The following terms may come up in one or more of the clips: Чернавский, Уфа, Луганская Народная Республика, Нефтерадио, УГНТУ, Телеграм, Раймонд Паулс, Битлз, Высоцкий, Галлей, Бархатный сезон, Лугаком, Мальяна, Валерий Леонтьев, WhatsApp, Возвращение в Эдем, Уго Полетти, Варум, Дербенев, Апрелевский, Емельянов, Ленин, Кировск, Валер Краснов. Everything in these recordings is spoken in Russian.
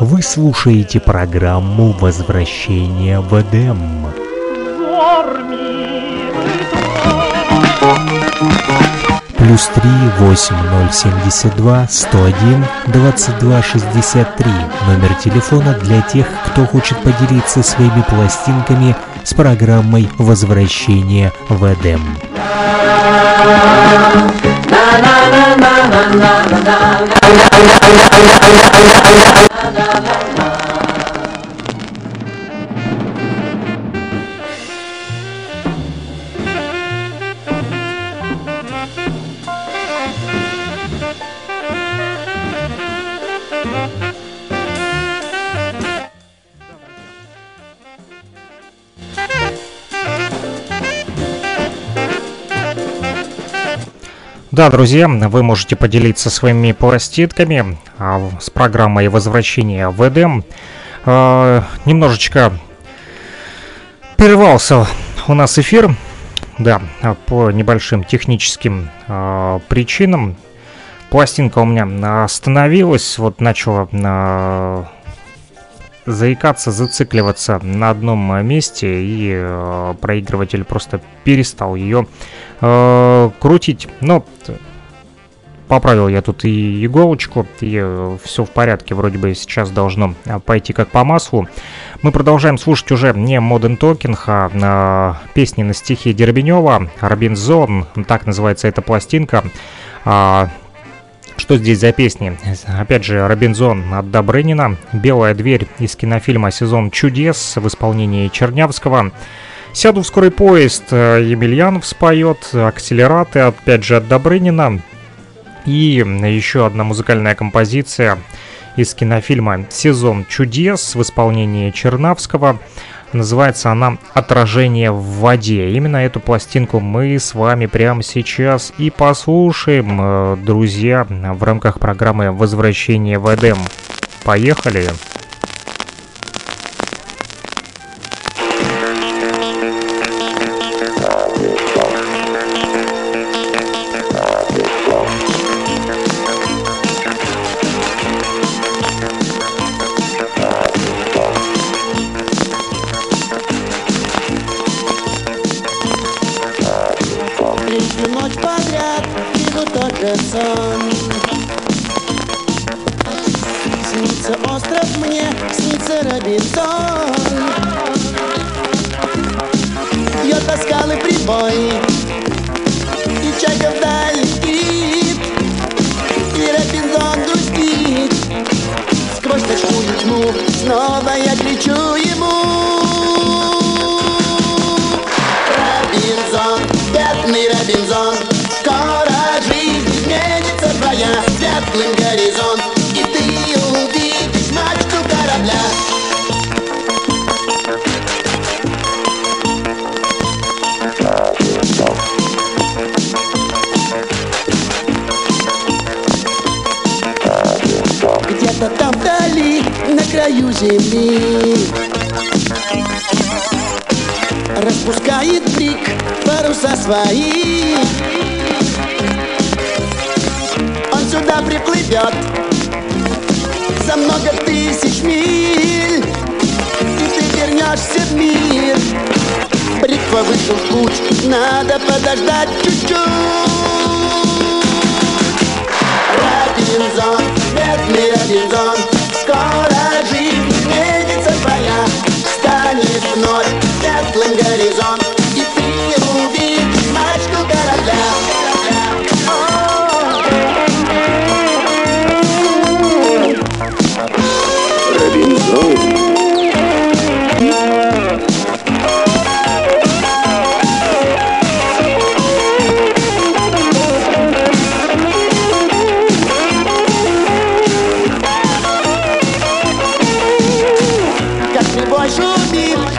Вы слушаете программу «Возвращение в Эдем». +3 8072 101 22 63 номер телефона для тех, кто хочет поделиться своими пластинками с программой «Возвращение в Эдем». Да, друзья, вы можете поделиться своими пластинками с программой «Возвращение в Эдем». Немножечко прервался у нас эфир, да, по небольшим техническим причинам. Пластинка у меня остановилась, вот начала заикаться, зацикливаться на одном месте, и проигрыватель просто перестал ее крутить. Но поправил я тут и иголочку, и все в порядке, вроде бы сейчас должно пойти как по маслу. Мы продолжаем слушать уже не Modern Talking, а песни на стихи Дербенева, «Робинзон», так называется эта пластинка. Что здесь за песни? Опять же, «Робинзон» от Добрынина, «Белая дверь» из кинофильма «Сезон чудес» в исполнении Чернавского, «Сяду в скорый поезд» Емельянов споет, «Акселераты» опять же от Добрынина, и еще одна музыкальная композиция из кинофильма «Сезон чудес» в исполнении Чернавского. Называется она «Отражение в воде». Именно эту пластинку мы с вами прямо сейчас и послушаем, друзья, в рамках программы «Возвращение в Эдем». Поехали! Шумит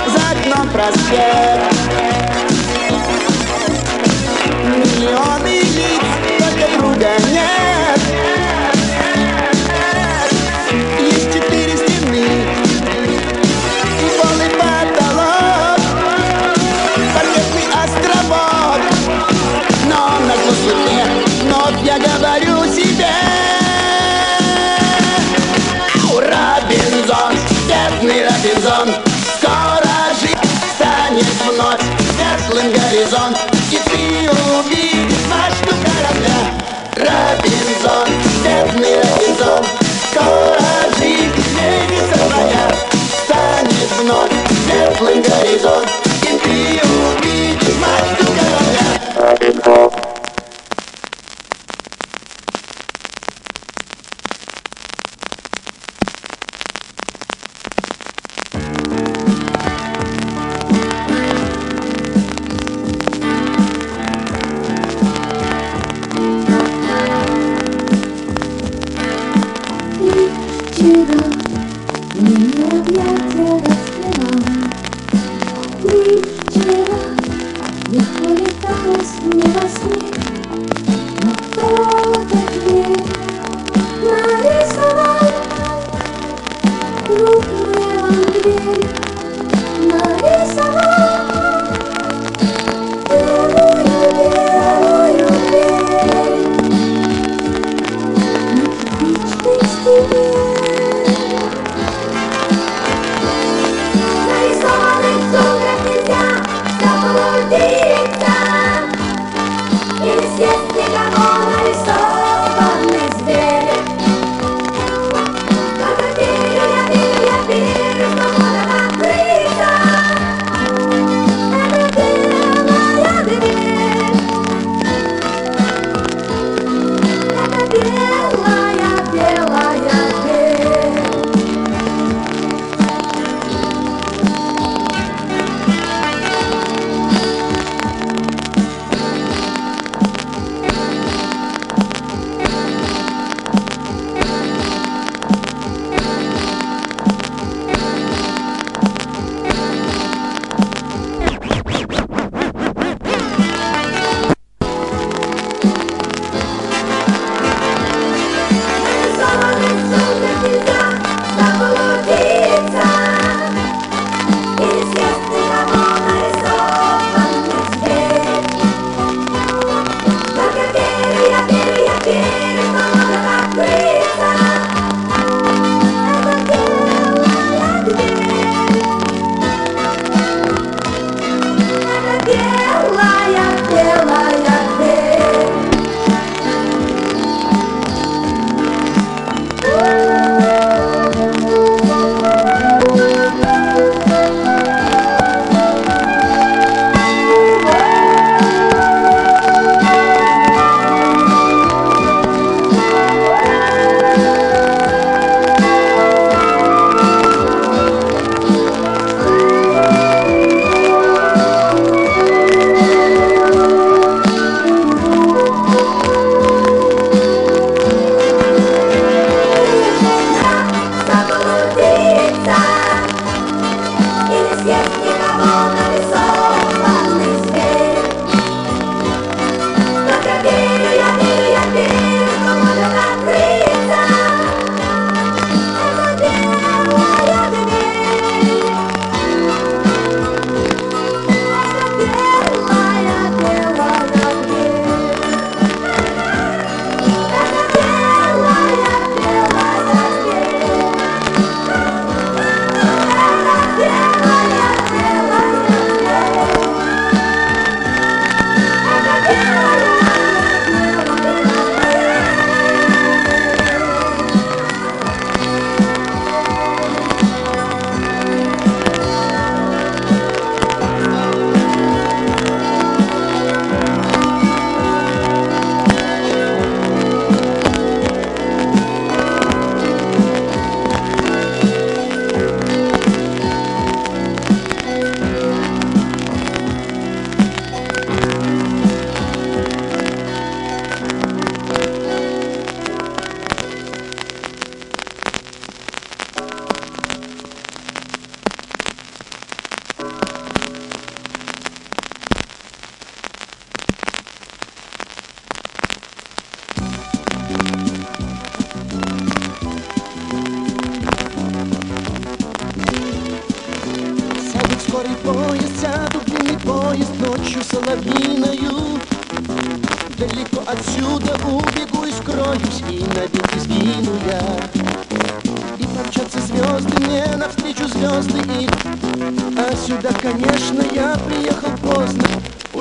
за окном проспект, Робинзон, птицы руби, мачту корабля. Робинзон, бедный Робинзон, скоро жизнь сменится твоя. Станет вновь светлый горизонт, и ты увидишь мачту корабля. Робинзон.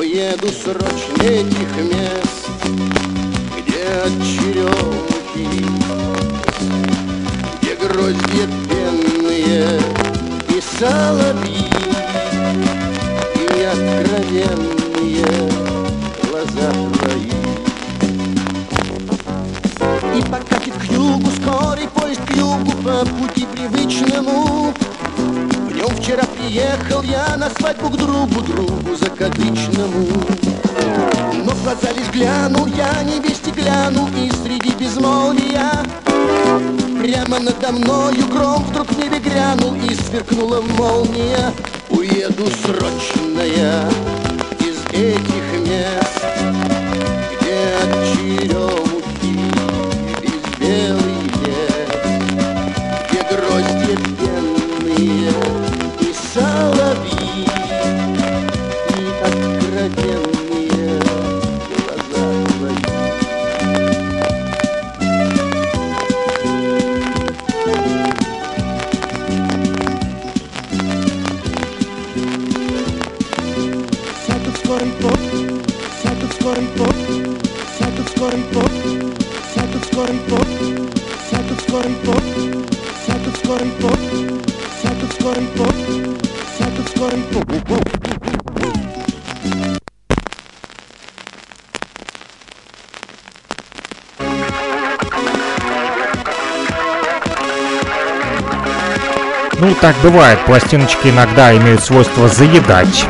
еду срочь этих мест, где от черемухи, где гроздья пенные и соловьи, и откровенные глаза твои. И покатит к югу скорый поезд, к югу по пути привычному. В нем вчера приехал я на свадьбу к другу закадычному. Но в глаза лишь глянул я, невесте глянул, и среди безмолвия прямо надо мною гром вдруг в небе грянул, и сверкнула молния. Уеду срочно я из этих мест, где от черемухи весь белый лес, где гроздья пенные и соловьи, и откровенные глаза твои. Сяду в скорый поп, сяду в скорый поп, сяду в скорый поп, сяду в скорый поп, сяду в скорый поп, сяду в скорый поп, сяду в скорый поп, сяду в скорый поп. Ну, так бывает, пластиночки иногда имеют свойство заедать.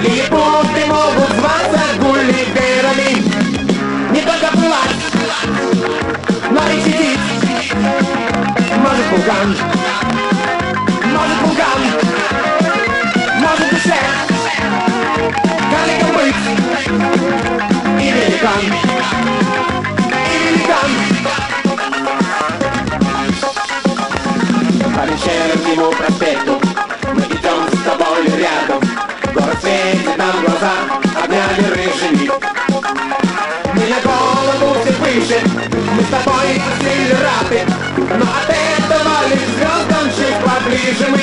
Лилипуты могут зваться гулливерами. Не только плач, но и сидит. Может кулган, может кулган, может душе коллегам быть. И великан, и великан. По вечернему проспекту мы идем с тобой рядом. Город светит нам глаза огнями рыжими. Мы на голову все выше, мы с тобой акселераты, но от этого лишь звездам чуть поближе мы.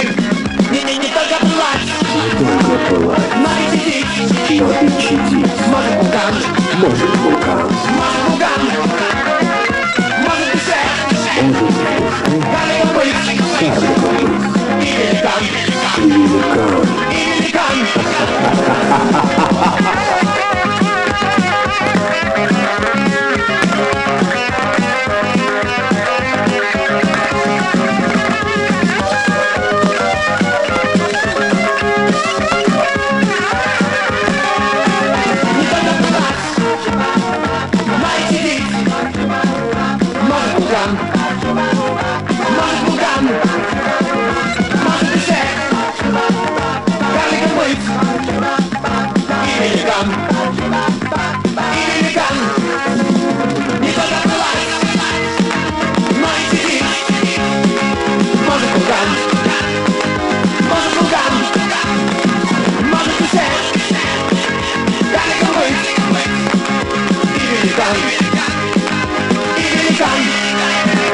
Не только плачь, но и чудить. Может вулкан, может вулкан, может вулкан, может душе, карликом быть, и великан, и великан. Великан, и великан, и великан.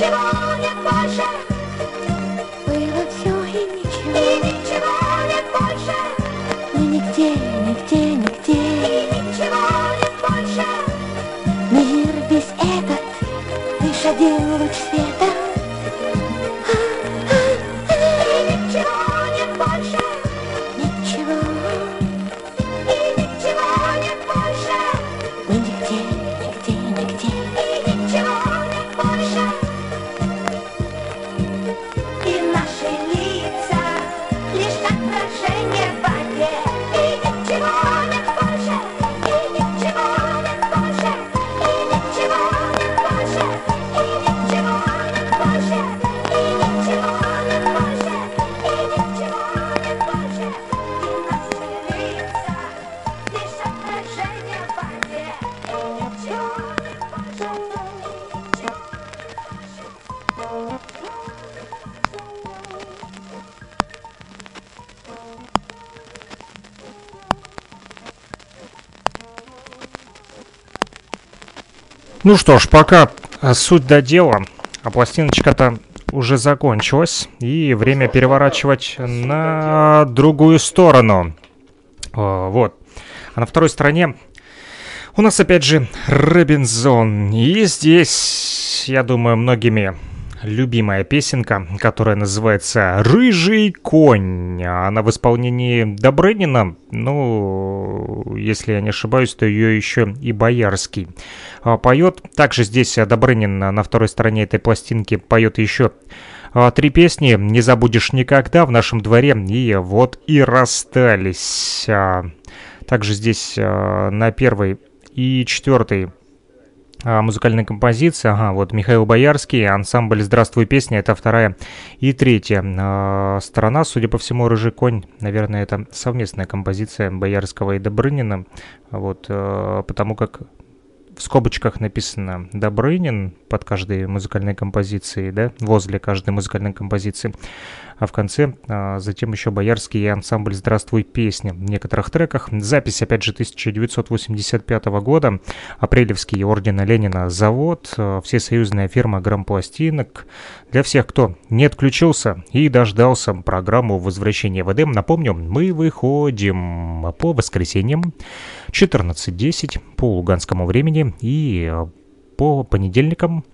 ничего нет больше. Было все и ничего нет больше. Мы нигде, нигде, нигде и ничего нет больше. Мир весь этот лишь один луч света. И ничего нет больше. Ничего и ничего нет больше. Мы нигде, нигде, нигде и ничего нет больше. И наши лица лишь отражение в воде. И ничего нет больше. И ничего нет больше. И ничего нет больше. И ничего нет больше. И ничего нет больше. И ничего нет больше. И наши лица лишь отражение в воде. И ничего нет больше. Ну что ж, пока суть до дела, а пластиночка-то уже закончилась, и время переворачивать на другую сторону. Вот. А на второй стороне у нас опять же Робинзон. И здесь, я думаю, многими любимая песенка, которая называется «Рыжий конь». Она в исполнении Добрынина. Ну, если я не ошибаюсь, то ее еще и Боярский поет. Также здесь Добрынин на второй стороне этой пластинки поет еще три песни: «Не забудешь никогда», «В нашем дворе» и «Вот и расстались». Также здесь на первой и четвертой музыкальная композиция. Ага, вот Михаил Боярский, ансамбль «Здравствуй, песня». Это вторая и третья сторона. Судя по всему, «Рыжий конь», наверное, это совместная композиция Боярского и Добрынина. Вот, потому как в скобочках написано «Добрынин» под каждой музыкальной композицией, да, возле каждой музыкальной композиции. А в конце затем еще Боярский и ансамбль «Здравствуй, песня» в некоторых треках. Запись, опять же, 1985 года. Апрелевский, ордена Ленина, завод, всесоюзная фирма «Грампластинок». Для всех, кто не отключился и дождался программу «Возвращение в Эдем», напомню, мы выходим по воскресеньям 14:10 по луганскому времени и по понедельникам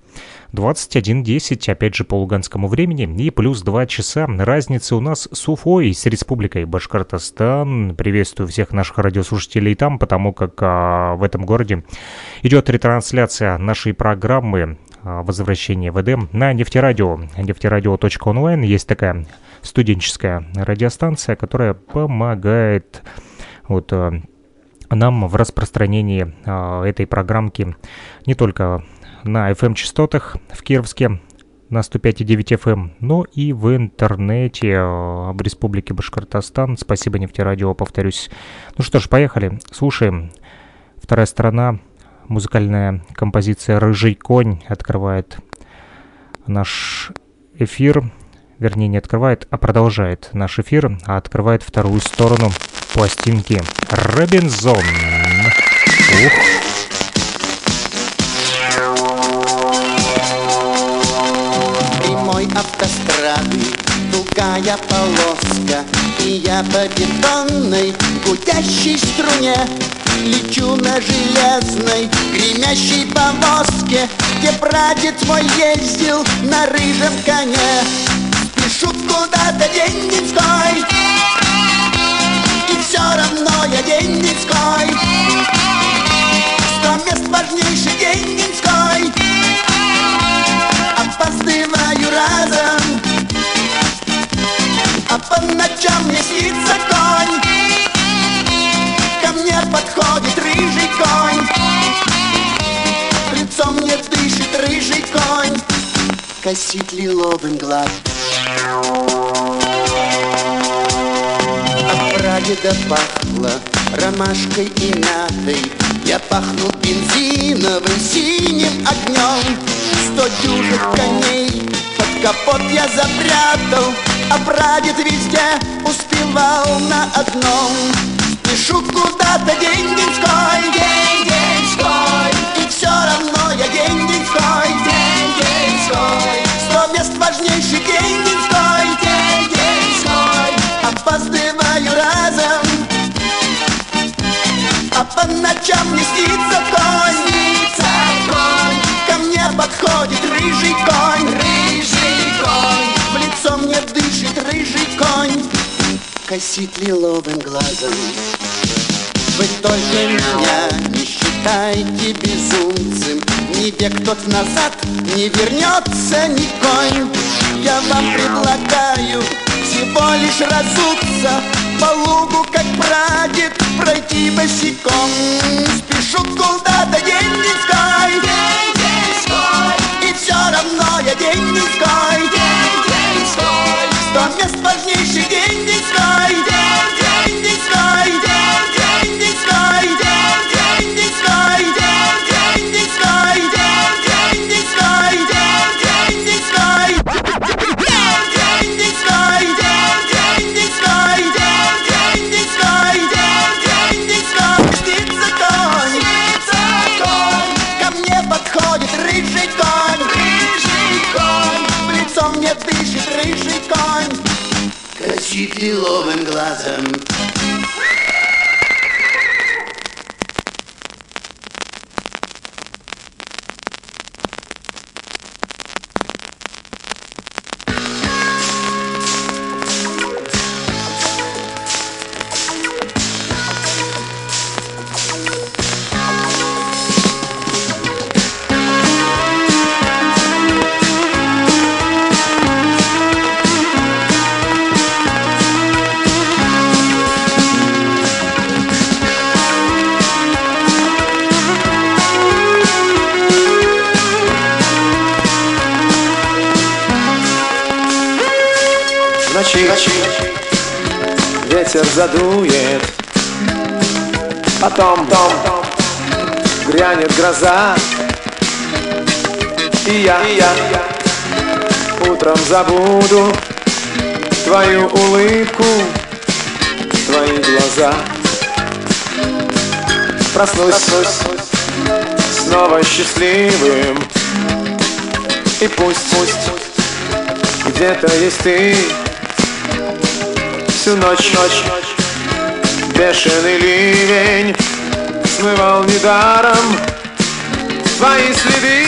21:10, опять же, по луганскому времени, и плюс 2 часа разница у нас с Уфой, с Республикой Башкортостан. Приветствую всех наших радиослушателей там, потому как в этом городе идет ретрансляция нашей программы «Возвращение в Эдем» на Нефтерадио. Нефтерадио.онлайн. Есть такая студенческая радиостанция, которая помогает вот нам в распространении этой программки не только на FM-частотах в Кировске на 105,9 FM, но и в интернете в Республике Башкортостан. Спасибо, Нефтерадио, повторюсь. Ну что ж, поехали, слушаем. Вторая сторона, музыкальная композиция «Рыжий конь» открывает наш эфир. Вернее, не открывает, а продолжает наш эфир, а открывает вторую сторону пластинки «Робинзон». Ух! Автострады, тугая полоска, и я по бетонной гудящей струне лечу на железной гремящей повозке, где прадед мой ездил на рыжем коне. Спешу куда-то Денницкой, и все равно я Денницкой. 100 мест важнейший Денницкой, опостываю разом, а по ночам мне снится конь. Ко мне подходит рыжий конь, лицом мне дышит рыжий конь, косит лиловым глаз. От прадеда пахло ромашкой и мятой, я пахну бензиновым синим огнем. 100 дюжих коней под капот я запрятал, а прадед везде успевал на одном. Спешу куда-то Денницкой, Денницкой, и все равно я Денницкой, Денницкой. косит лиловым глазом. Вы тоже меня не считайте безумцем, ни век тот назад не вернется никой. Я вам предлагаю всего лишь разуться, по лугу, как прадед, пройти босиком. Спешу куда-то день низкой, и все равно я день низкой. Сто мест важнейший день низкой, день низкой, день низкой, день низкой, день низкой, день низкой, день низкой, день низкой, день низкой, день низкой, день низкой. Птица конь, ко мне подходит рыжий конь, рыжий конь, в лицо мне дышит рыжий конь, косит лиловым глазом. Ветер задует, потом грянет гроза, и я утром забуду твою улыбку, твои глаза. Проснусь снова счастливым, и пусть где-то есть ты. Всю ночь бешеный ливень смывал недаром твои следы.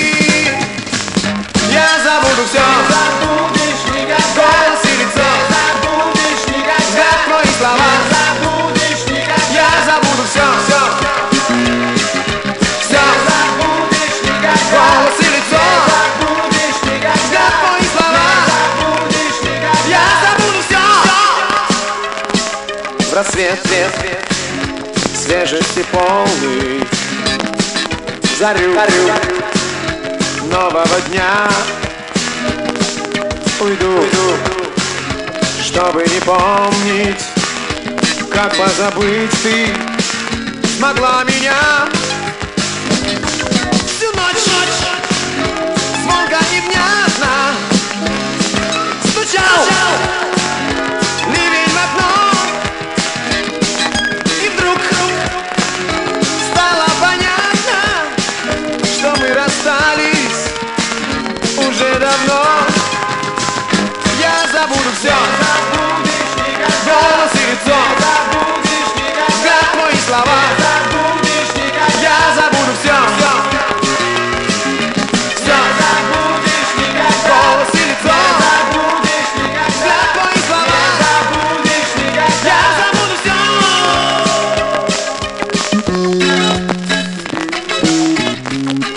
Я забуду все, забудешь никогда, голос и лицо, забудешь никогда, взгляд, твои слова, забудешь никогда. Я забуду все, забудешь никогда, голос и лицо, забудешь никогда, взгляд, твои слова. Рассвет, свежести полный, зарю нового дня. Уйду, чтобы не помнить, как позабыть ты смогла меня. Всю ночь звонко невнятно стучал. Все, забудешь никогда, голос и лицо, забудешь никогда, взгляд, твои слова, забудешь никогда. Я забуду все, забудешь никогда, голос и лицо, забудешь никогда, взгляд, твои слова, забудешь никогда.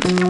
Я забуду все.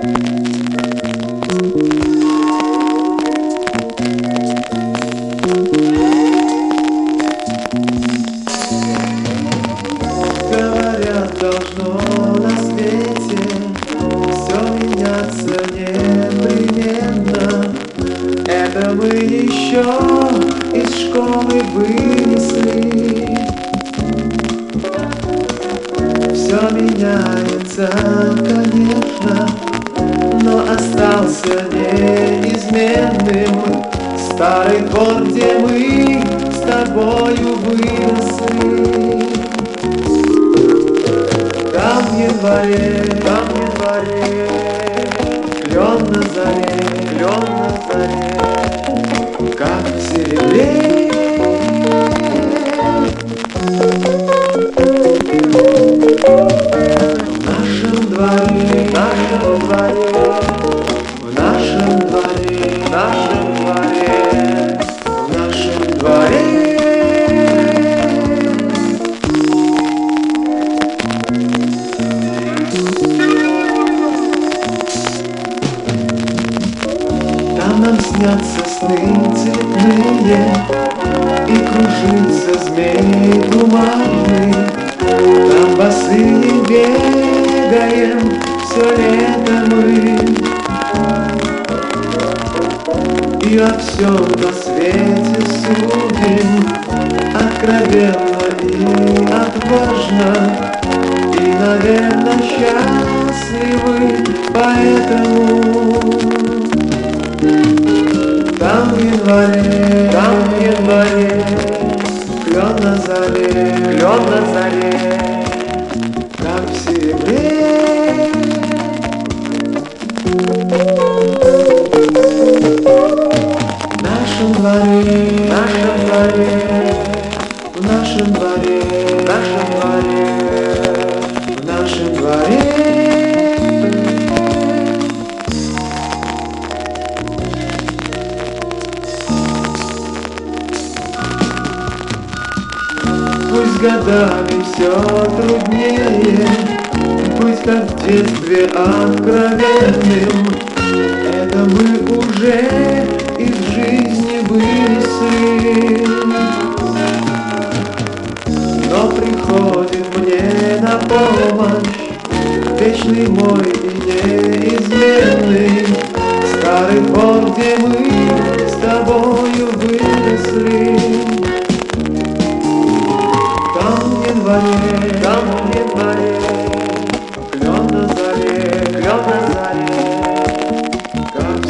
Клён на заре, как в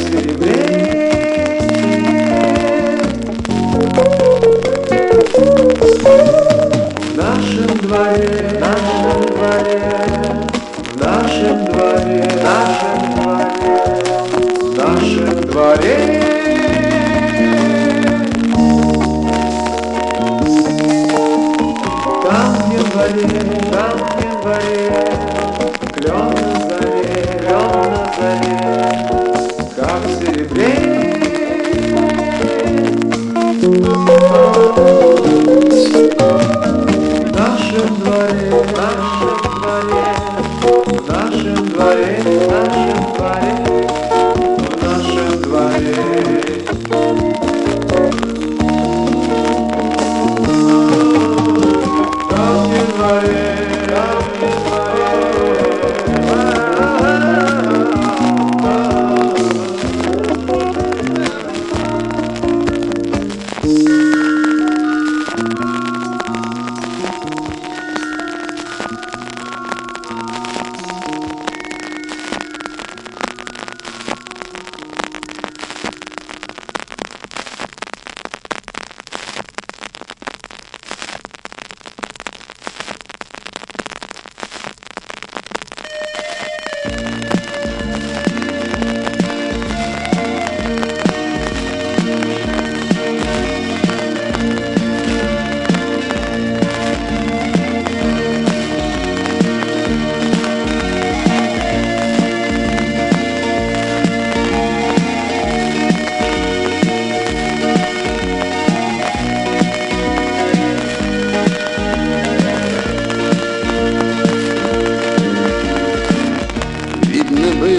серебре.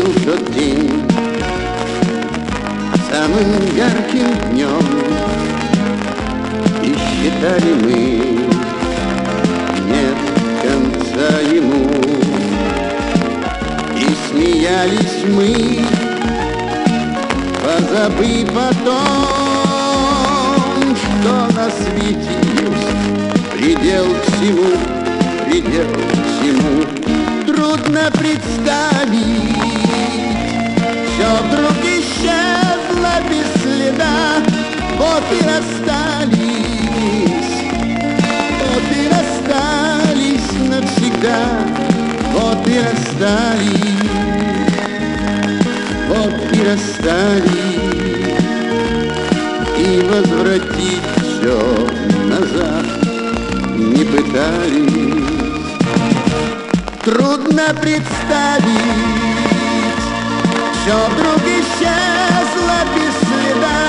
был тот день самым ярким днем, и считали мы, нет конца ему, и смеялись мы, позабыв о том, что на свете есть предел всему, предел всему. Трудно представить, все вдруг исчезло без следа, вот и расстались навсегда, вот и расстались, вот и расстались, и возвратить все назад не пытались. Трудно представить, все вдруг исчезло без следа,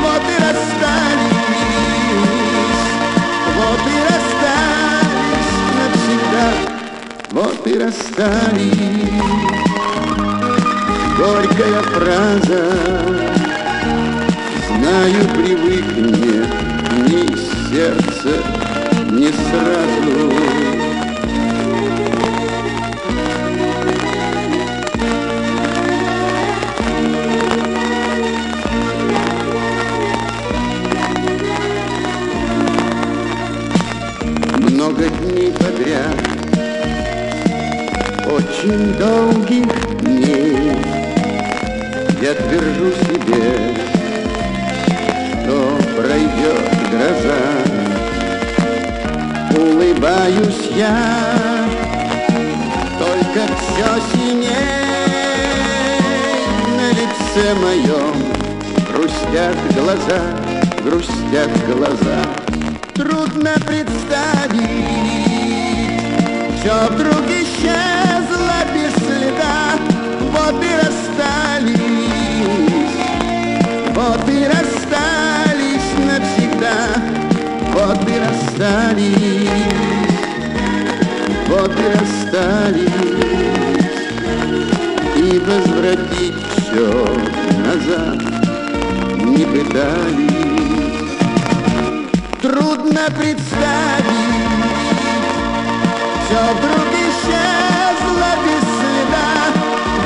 вот и расстались навсегда, вот и расстались. Горькая фраза, знаю, привыкнет ни сердце, ни сразу. Много дней подряд, очень долгих дней, я твержу себе, что пройдет гроза. Улыбаюсь я, только все синей на лице моем, грустят глаза, грустят глаза. Трудно представить, все вдруг исчезло без следа, вот и расстались навсегда, вот и расстались, вот и расстались, и возвратить все назад не пытались. Трудно представить, все вдруг исчезло без следа,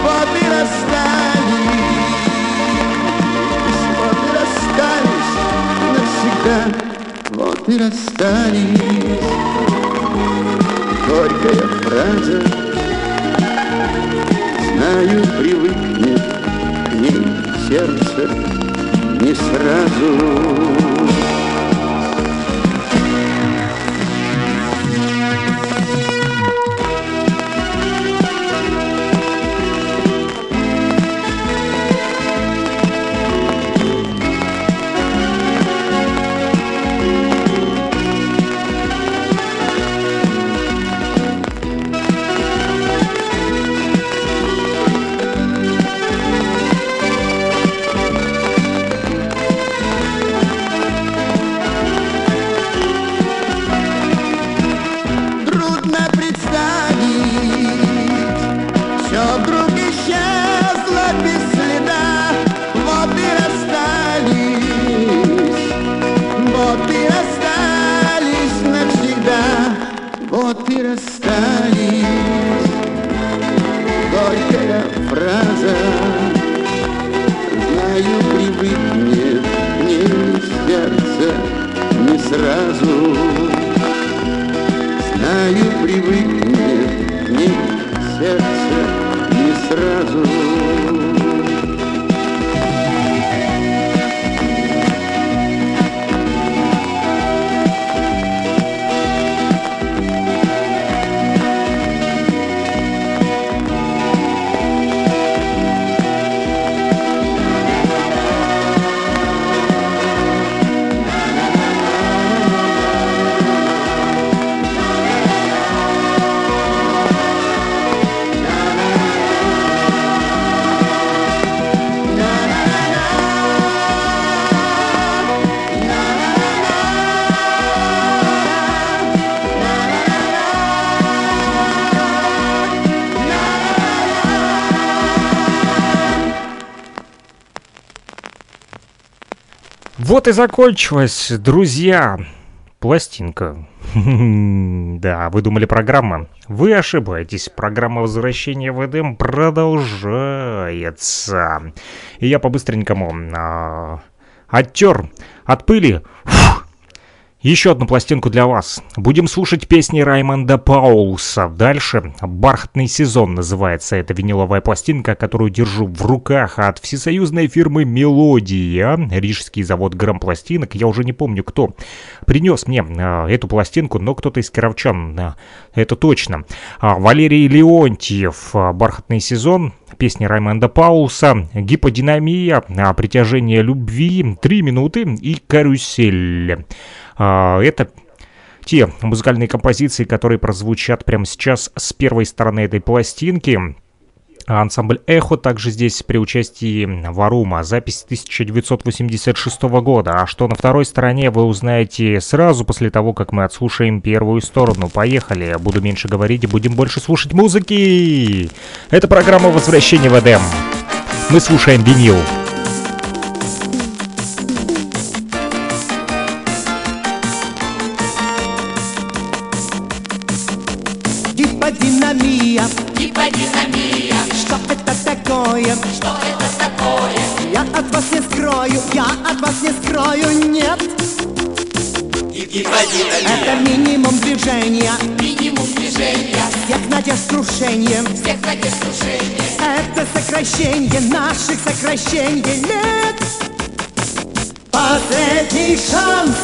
вот и расстались навсегда, вот и расстались. Горькая фраза, знаю, привыкнет к ней сердце не сразу. Вот и закончилась, друзья, пластинка. Да, вы думали программа? Вы ошибаетесь. Программа «Возвращение в Эдем» продолжается. И я по-быстренькому оттер от пыли еще одну пластинку для вас. Будем слушать песни Раймонда Паулса. Дальше «Бархатный сезон» называется. Это виниловая пластинка, которую держу в руках от всесоюзной фирмы «Мелодия». Рижский завод «Грампластинок». Я уже не помню, кто принес мне эту пластинку, но кто-то из кировчан, это точно. Валерий Леонтьев, «Бархатный сезон». Песни Раймонда Паулса, «Гиподинамия», «Притяжение любви», «3 минуты» и «Карусель». Это те музыкальные композиции, которые прозвучат прямо сейчас с первой стороны этой пластинки. Ансамбль «Эхо» также здесь при участии Варума. Запись 1986 года. А что на второй стороне, вы узнаете сразу после того, как мы отслушаем первую сторону. Поехали. Буду меньше говорить и будем больше слушать музыки. Это программа «Возвращение в Эдем». Мы слушаем винил. Нет. Это минимум движения. Минимум движения. Всех надежд крушение. Всех надежд крушение. Это сокращение наших сокращений лет. Последний шанс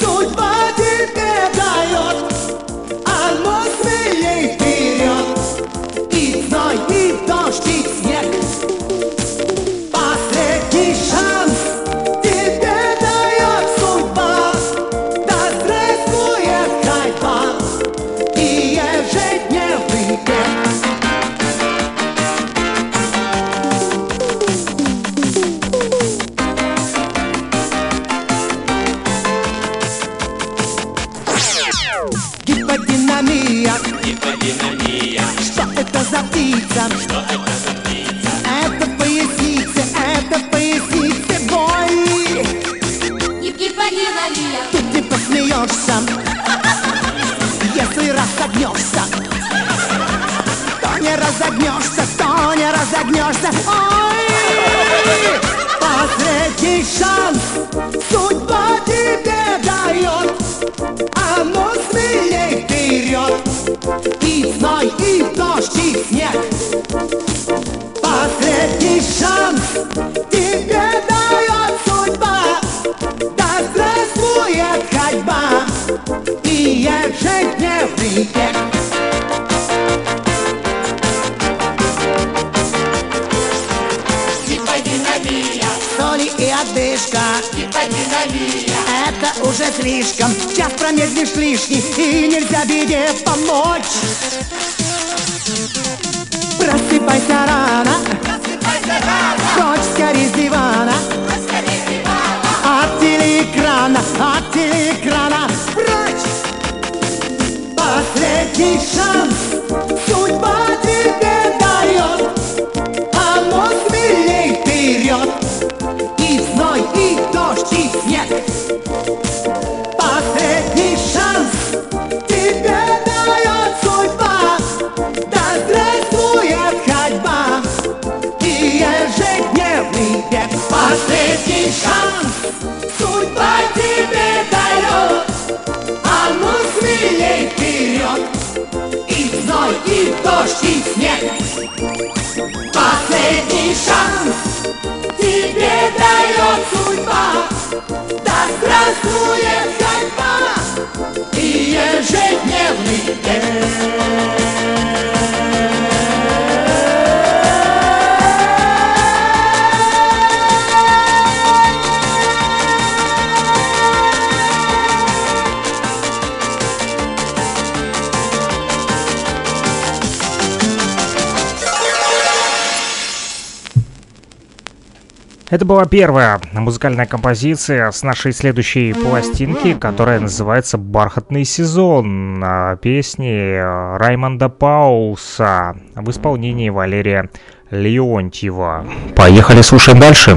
судьба тебе дает. Оно смелей вперед. И зной, и дождь, и снег. Что это за птица? Это поясницы, бой. Гиподинамия. Тут ты посмеешься, если разогнешься. То не разогнешься, ой. Последний шанс судьба тебе дает, а ну смелей вперед. И зной, и дождь, и снег. Последний шанс тебе дает судьба. Да здравствует ходьба и ежедневный бег. Это уже слишком, час промедлишь лишний, и нельзя беде помочь. Просыпайся рано, прочь скорей с дивана, от телеэкрана прочь. Последний шанс судьба тебе дает, а оно смелей вперед. И зной, и дождь, и снег. Последний шанс тебе дает судьба. Да здравствует ходьба и ежедневный бег. Последний шанс судьба тебе дает, а ну смелей вперед. И зной, и дождь, и снег. Последний шанс тебе дает судьба, да здравствует ходьба и ежедневный Это была первая музыкальная композиция с нашей следующей пластинки, которая называется «Бархатный сезон». Песни Раймонда Паулса в исполнении Валерия Леонтьева. Поехали, слушаем дальше.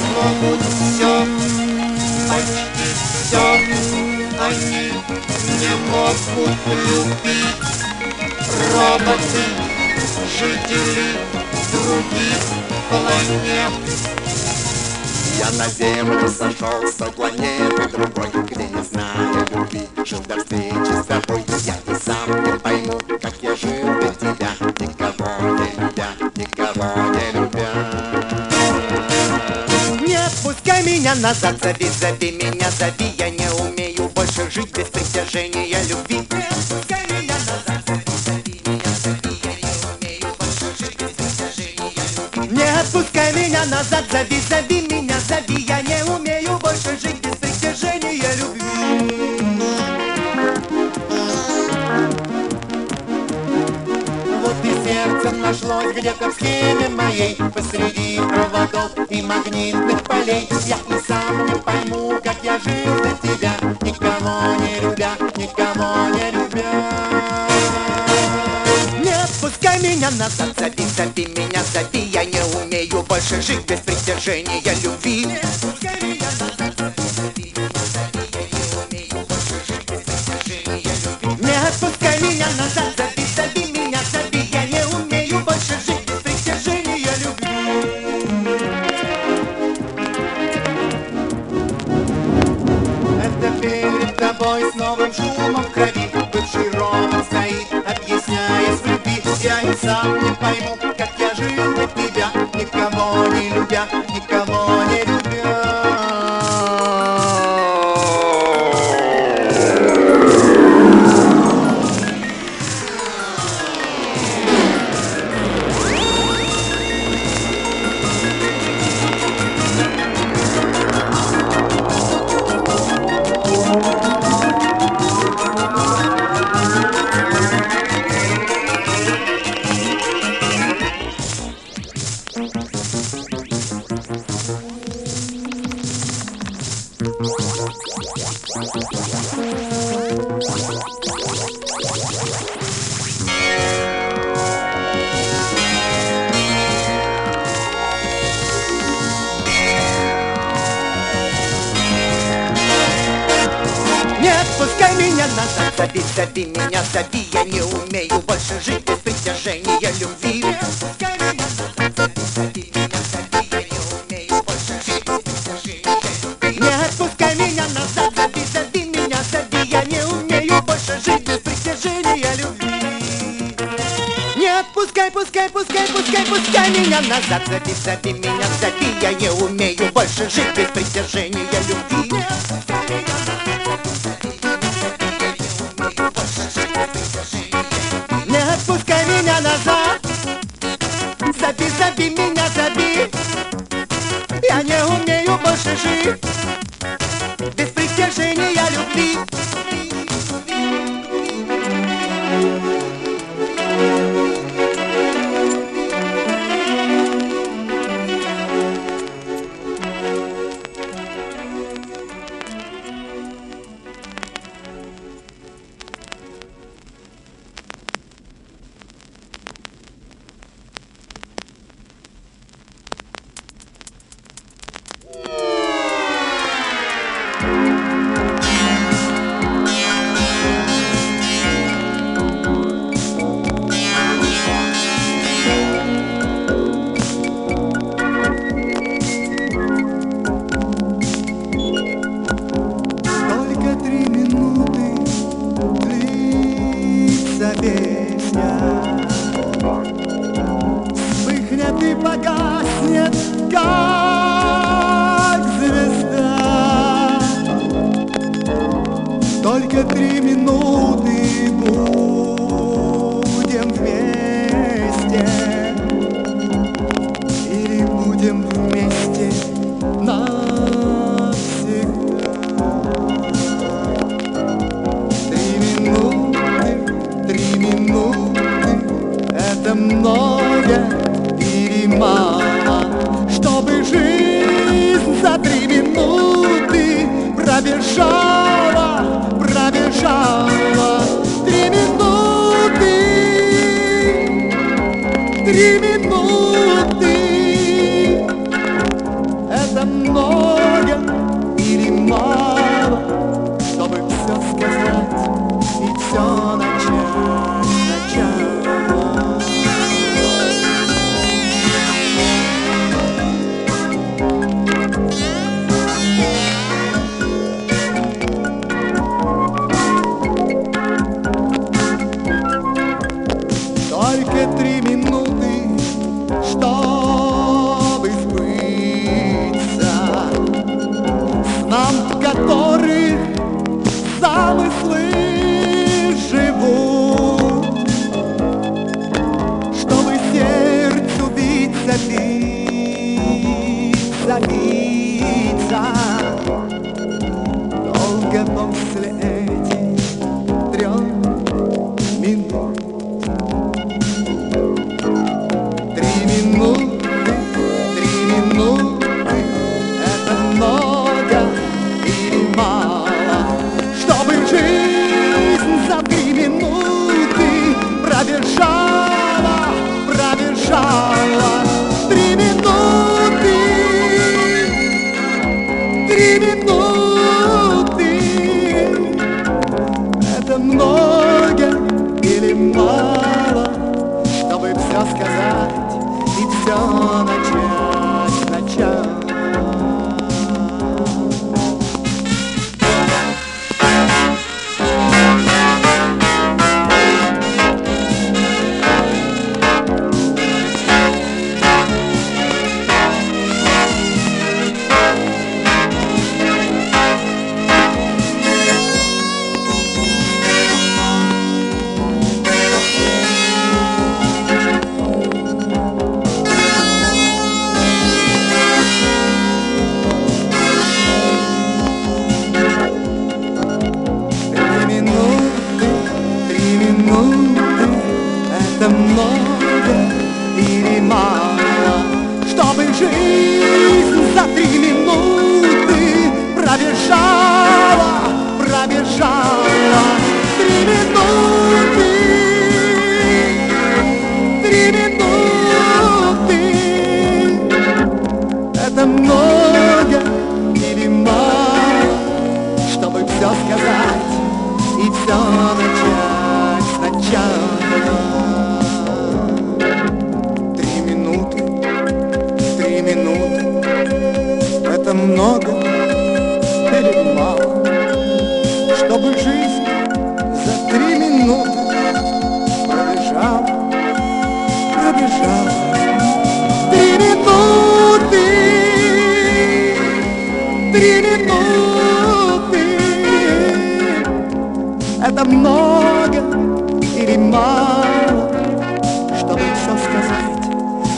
смогут все, почти все. Они не могут любить. Роботы, жители других планет. Я на землю сошел с планеты другой, где не знаю любви. Жил до встречи с тобой, я и сам не пойму, как я жил без тебя, никого не любя, никого не любя. Не отпускай меня назад, зови, зови меня, зови. Я не умею больше жить без притяжения любви. Не отпускай меня назад, зови, зови меня, зови. Я не умею больше жить без притяжения любви. Не отпускай меня назад, зови, зови меня. Я не умею больше жить без притяжения любви. Вот и сердце нашлось где-то в схеме моей, посреди проводов и магнитных полей. Я и сам не пойму, как я жил без тебя, никого не любя, никого не любя. Не отпускай меня назад, зови, зови меня, зови. Я не умею больше жить без притяжения любви. Не отпускай меня назад, зови, зови. Я не умею больше жить без притяжения любви. Не отпускай меня назад, зови, зови меня, зови. Я не умею больше жить без притяжения любви. Это перед тобой с новым шумом в крови бывший робот стоит, объясняя с любви. Я и сам не пойму, как я жил без тебя, никого не любя, никого не зови меня, зови, я не умею больше жить без притяжения любви. Не отпускай меня назад, зови меня, зови, я не умею больше жить без притяжения любви. Не отпускай меня назад, зови меня, зови, я не умею больше жить без притяжения любви. Не отпускай, пускай, пускай, пускай, пускай меня назад, зови, зови меня, зови, я не умею больше жить без притяжения любви. Не отпускай меня назад. Отпускай меня назад, зови, зови меня, зови. Я не умею больше жить без притяжения любви. много или мало, чтобы все сказать и все начать. Только 3 минуты, чтобы сбыться снам, которых замыслы живут, чтобы сердцу биться, биться, биться. Долго после этих 3 минут, 3 минуты, это много или мало, чтобы жизнь за 3 минуты пробежала, пробежала. 3 минуты, 3 минуты, это много или мало, чтобы все сказать.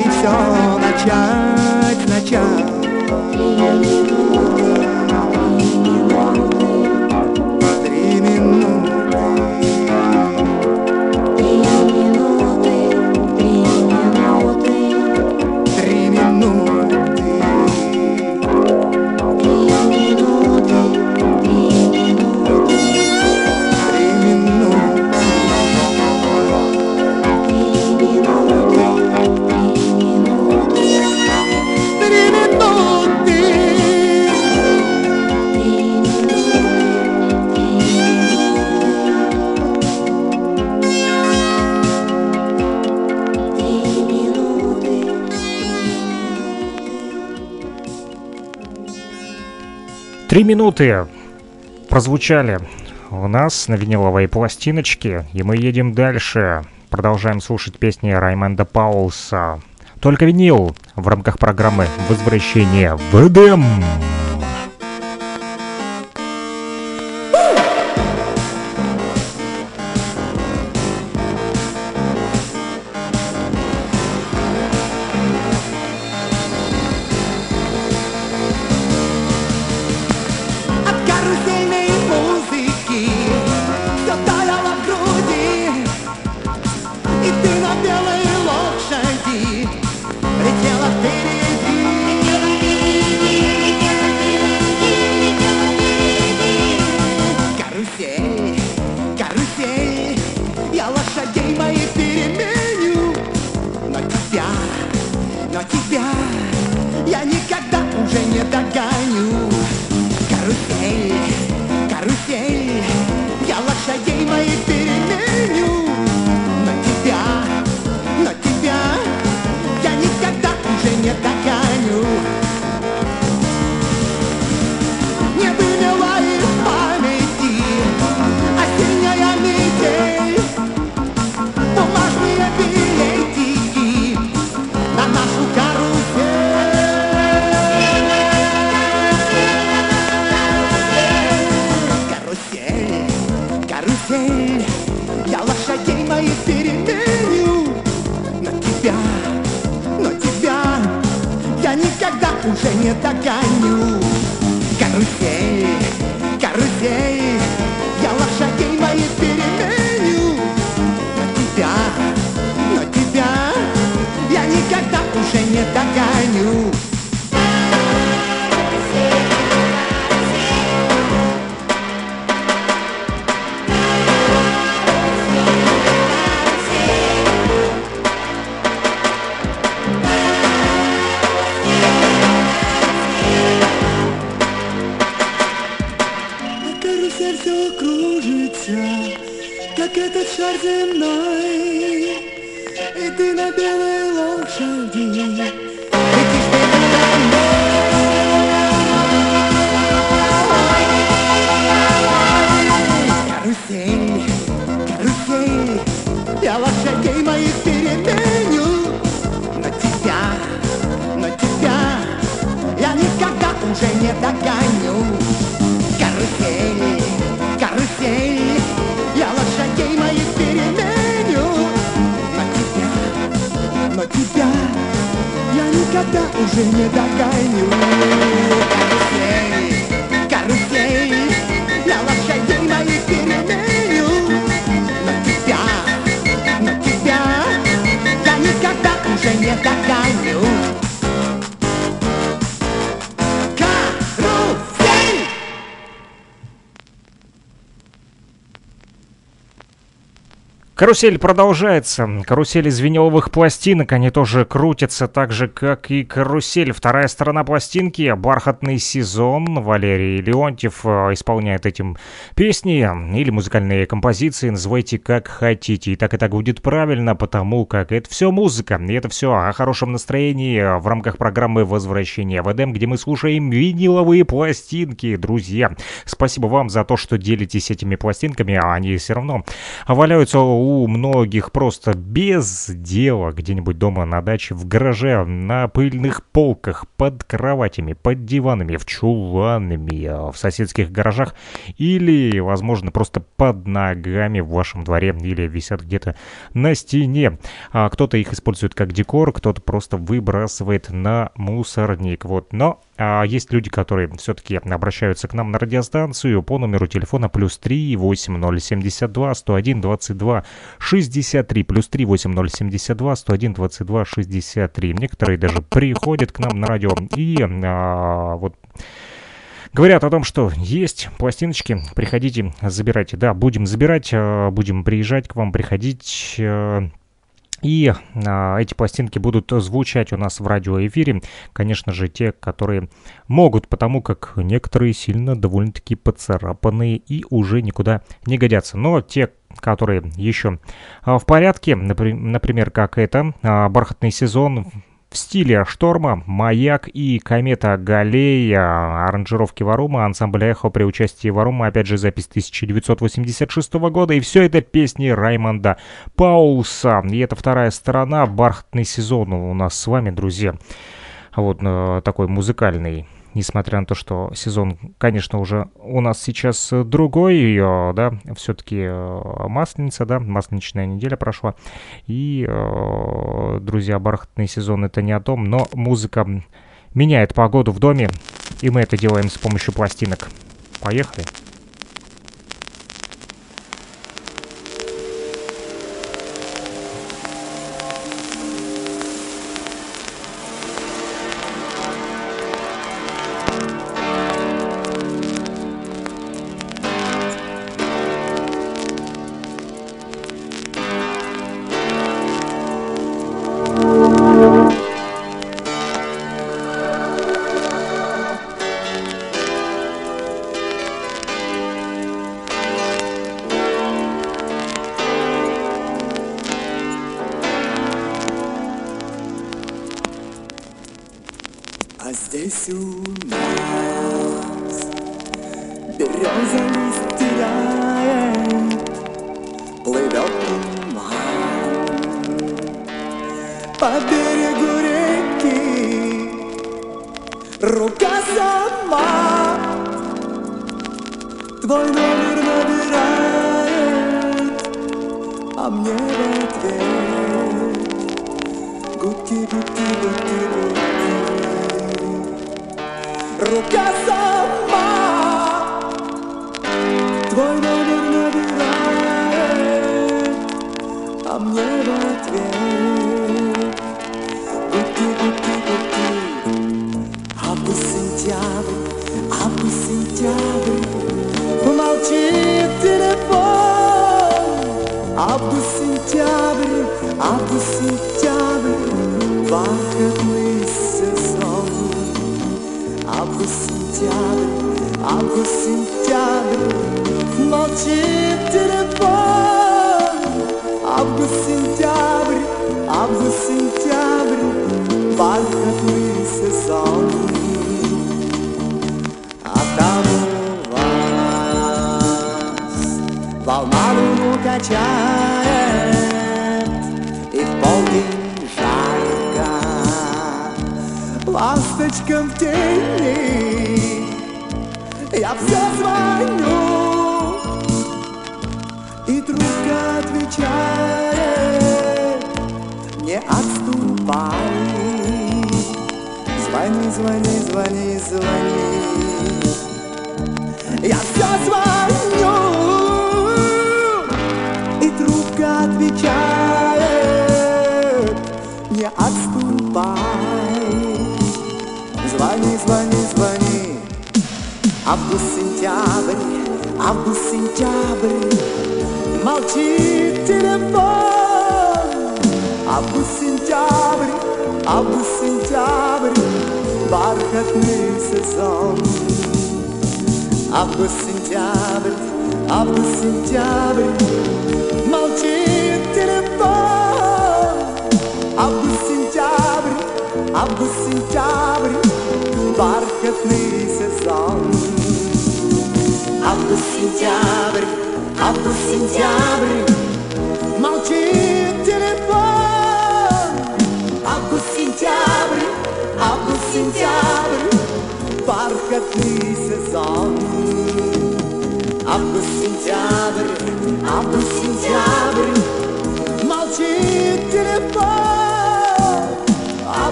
Все начать, начать. Минуты прозвучали у нас на виниловой пластиночке, и мы едем дальше. Продолжаем слушать песни Раймонда Паулса. Только винил в рамках программы «Возвращение в Эдем». That guy. но тебя я никогда уже не догоню. Карусель, я лошадей моих переменю. Но тебя я никогда уже не догоню. Карусель продолжается. Карусель из виниловых пластинок, они тоже крутятся так же, как и карусель. Вторая сторона пластинки — «Бархатный сезон». Валерий Леонтьев исполняет этим песни или музыкальные композиции, называйте как хотите. И так будет правильно, потому как это все музыка. И это все о хорошем настроении в рамках программы «Возвращение в Эдем», где мы слушаем виниловые пластинки. Друзья, спасибо вам за то, что делитесь этими пластинками, а они все равно валяются у многих просто без дела где-нибудь дома, на даче, в гараже, на пыльных полках, под кроватями, под диванами, в чуланами, в соседских гаражах или, возможно, просто под ногами в вашем дворе или висят где-то на стене. Кто-то их использует как декор, кто-то просто выбрасывает на мусорник. Вот, но есть люди, которые все-таки обращаются к нам на радиостанцию по номеру телефона +3 8072 101 22 63, +3 8072 101 22 63. Некоторые даже приходят к нам на радио и вот говорят о том, что есть пластиночки, приходите, забирайте. Да, будем забирать, будем приезжать к вам, приходить. И эти пластинки будут звучать у нас в радиоэфире. Конечно же, те, которые могут, потому как некоторые сильно довольно-таки поцарапанные и уже никуда не годятся. Но те, которые еще в порядке, например, как это «Бархатный сезон» в стиле «Шторма», «Маяк» и «Комета Галлея», аранжировки Варума, ансамбля «Эхо» при участии Варума, опять же, запись 1986 года. И все это песни Раймонда Паулса. И это вторая сторона, «Бархатный сезон» у нас с вами, друзья. Вот такой музыкальный. Несмотря на то, что сезон, конечно, уже у нас сейчас другой, да, все-таки масленица, да, масленичная неделя прошла. И, друзья, «Бархатный сезон» — это не о том, но музыка меняет погоду в доме, и мы это делаем с помощью пластинок. Поехали! А мне в ответ Утонуть в мечте.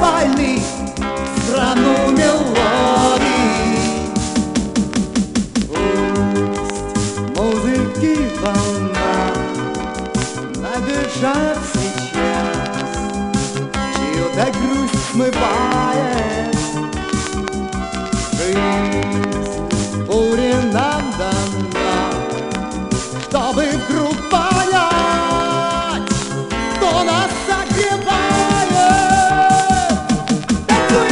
больны в страну мелодий. Пусть музыки волна набежат сейчас, чью-то грусть смывает жизнь, буря нам дана, чтобы вдруг понять, кто нас согревает. Танцуем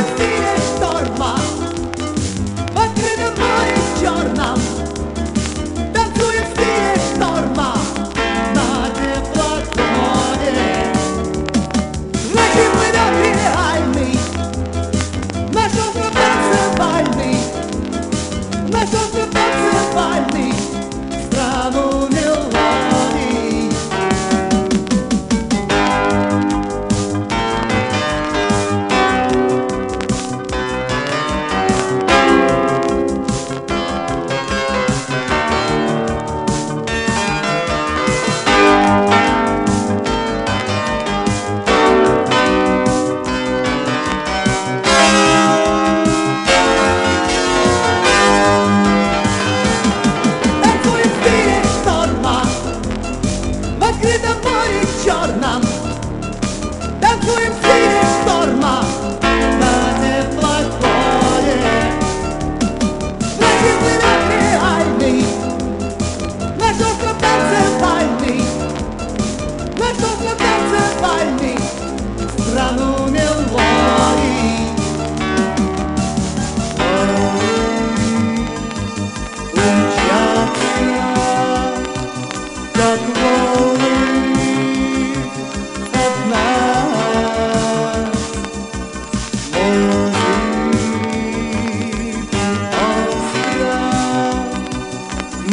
в стиле шторма, в открытом море черном. Танцуем в стиле шторма на теплоходе. Значит, мы нам реальны, наш остров танцевальный, наш остров танцевальный, страну мелодий. Танцуем в стиле шторма, в открытом море черном. Танцуем в стиле шторма на теплоходе. Значит, мы нам реальны, наш остров танцевальный, наш остров танцевальный, страну мелодий. Умчатся, как волны, от нас. Музыки остров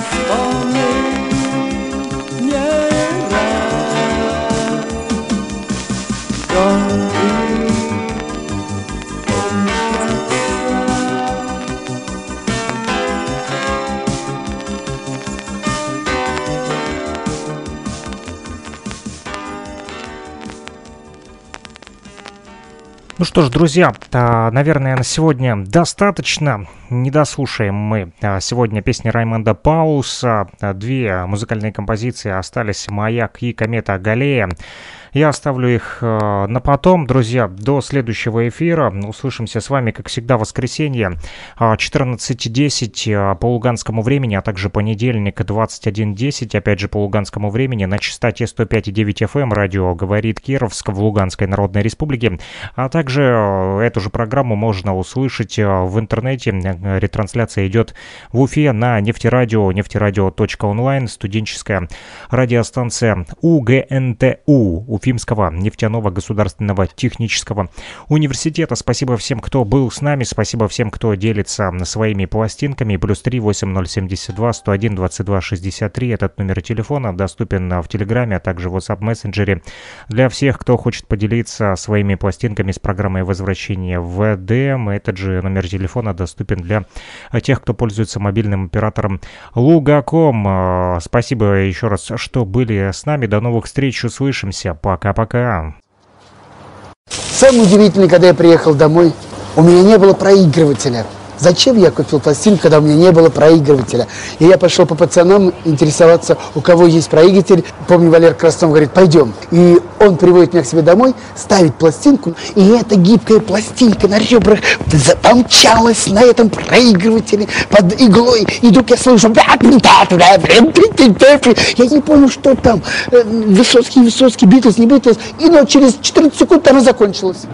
вспомним не раз. Горы умчатся, Ну что ж, друзья, наверное, на сегодня достаточно. Не дослушаем мы сегодня песни Раймонда Паулса. Две музыкальные композиции остались: «Маяк» и «Комета Галлея». Я оставлю их на потом. Друзья, до следующего эфира. Услышимся с вами, как всегда, в воскресенье 14:10 по луганскому времени, а также понедельник 21:10, опять же, по луганскому времени, на частоте 105,9 FM радио «Говорит Кировск» в Луганской Народной Республике. А также эту же программу можно услышать в интернете. Ретрансляция идет в Уфе на Нефтерадио, нефтерадио.онлайн, студенческая радиостанция УГНТУ, Уфимского нефтяного государственного технического университета. Спасибо всем, кто был с нами. Спасибо всем, кто делится своими пластинками. Плюс 3 8072 101 22 63. Этот номер телефона доступен в Телеграме, а также в WhatsApp мессенджере для всех, кто хочет поделиться своими пластинками с программой «Возвращение в Эдем». Этот же номер телефона доступен для тех, кто пользуется мобильным оператором Лугаком. Спасибо еще раз, что были с нами. До новых встреч. Услышимся. Пока-пока. Самое удивительное, когда я приехал домой, у меня не было проигрывателя. Зачем я купил пластинку, когда у меня не было проигрывателя? И я пошел по пацанам интересоваться, у кого есть проигрыватель. Помню, Валер Краснов говорит: пойдем. И он приводит меня к себе домой, ставит пластинку. И эта гибкая пластинка на ребрах запомчалась на этом проигрывателе под иглой. И вдруг я слышу: я не понял, что там. Высоцкий, Битлз, не Битлз. И через 14 секунд оно закончилось.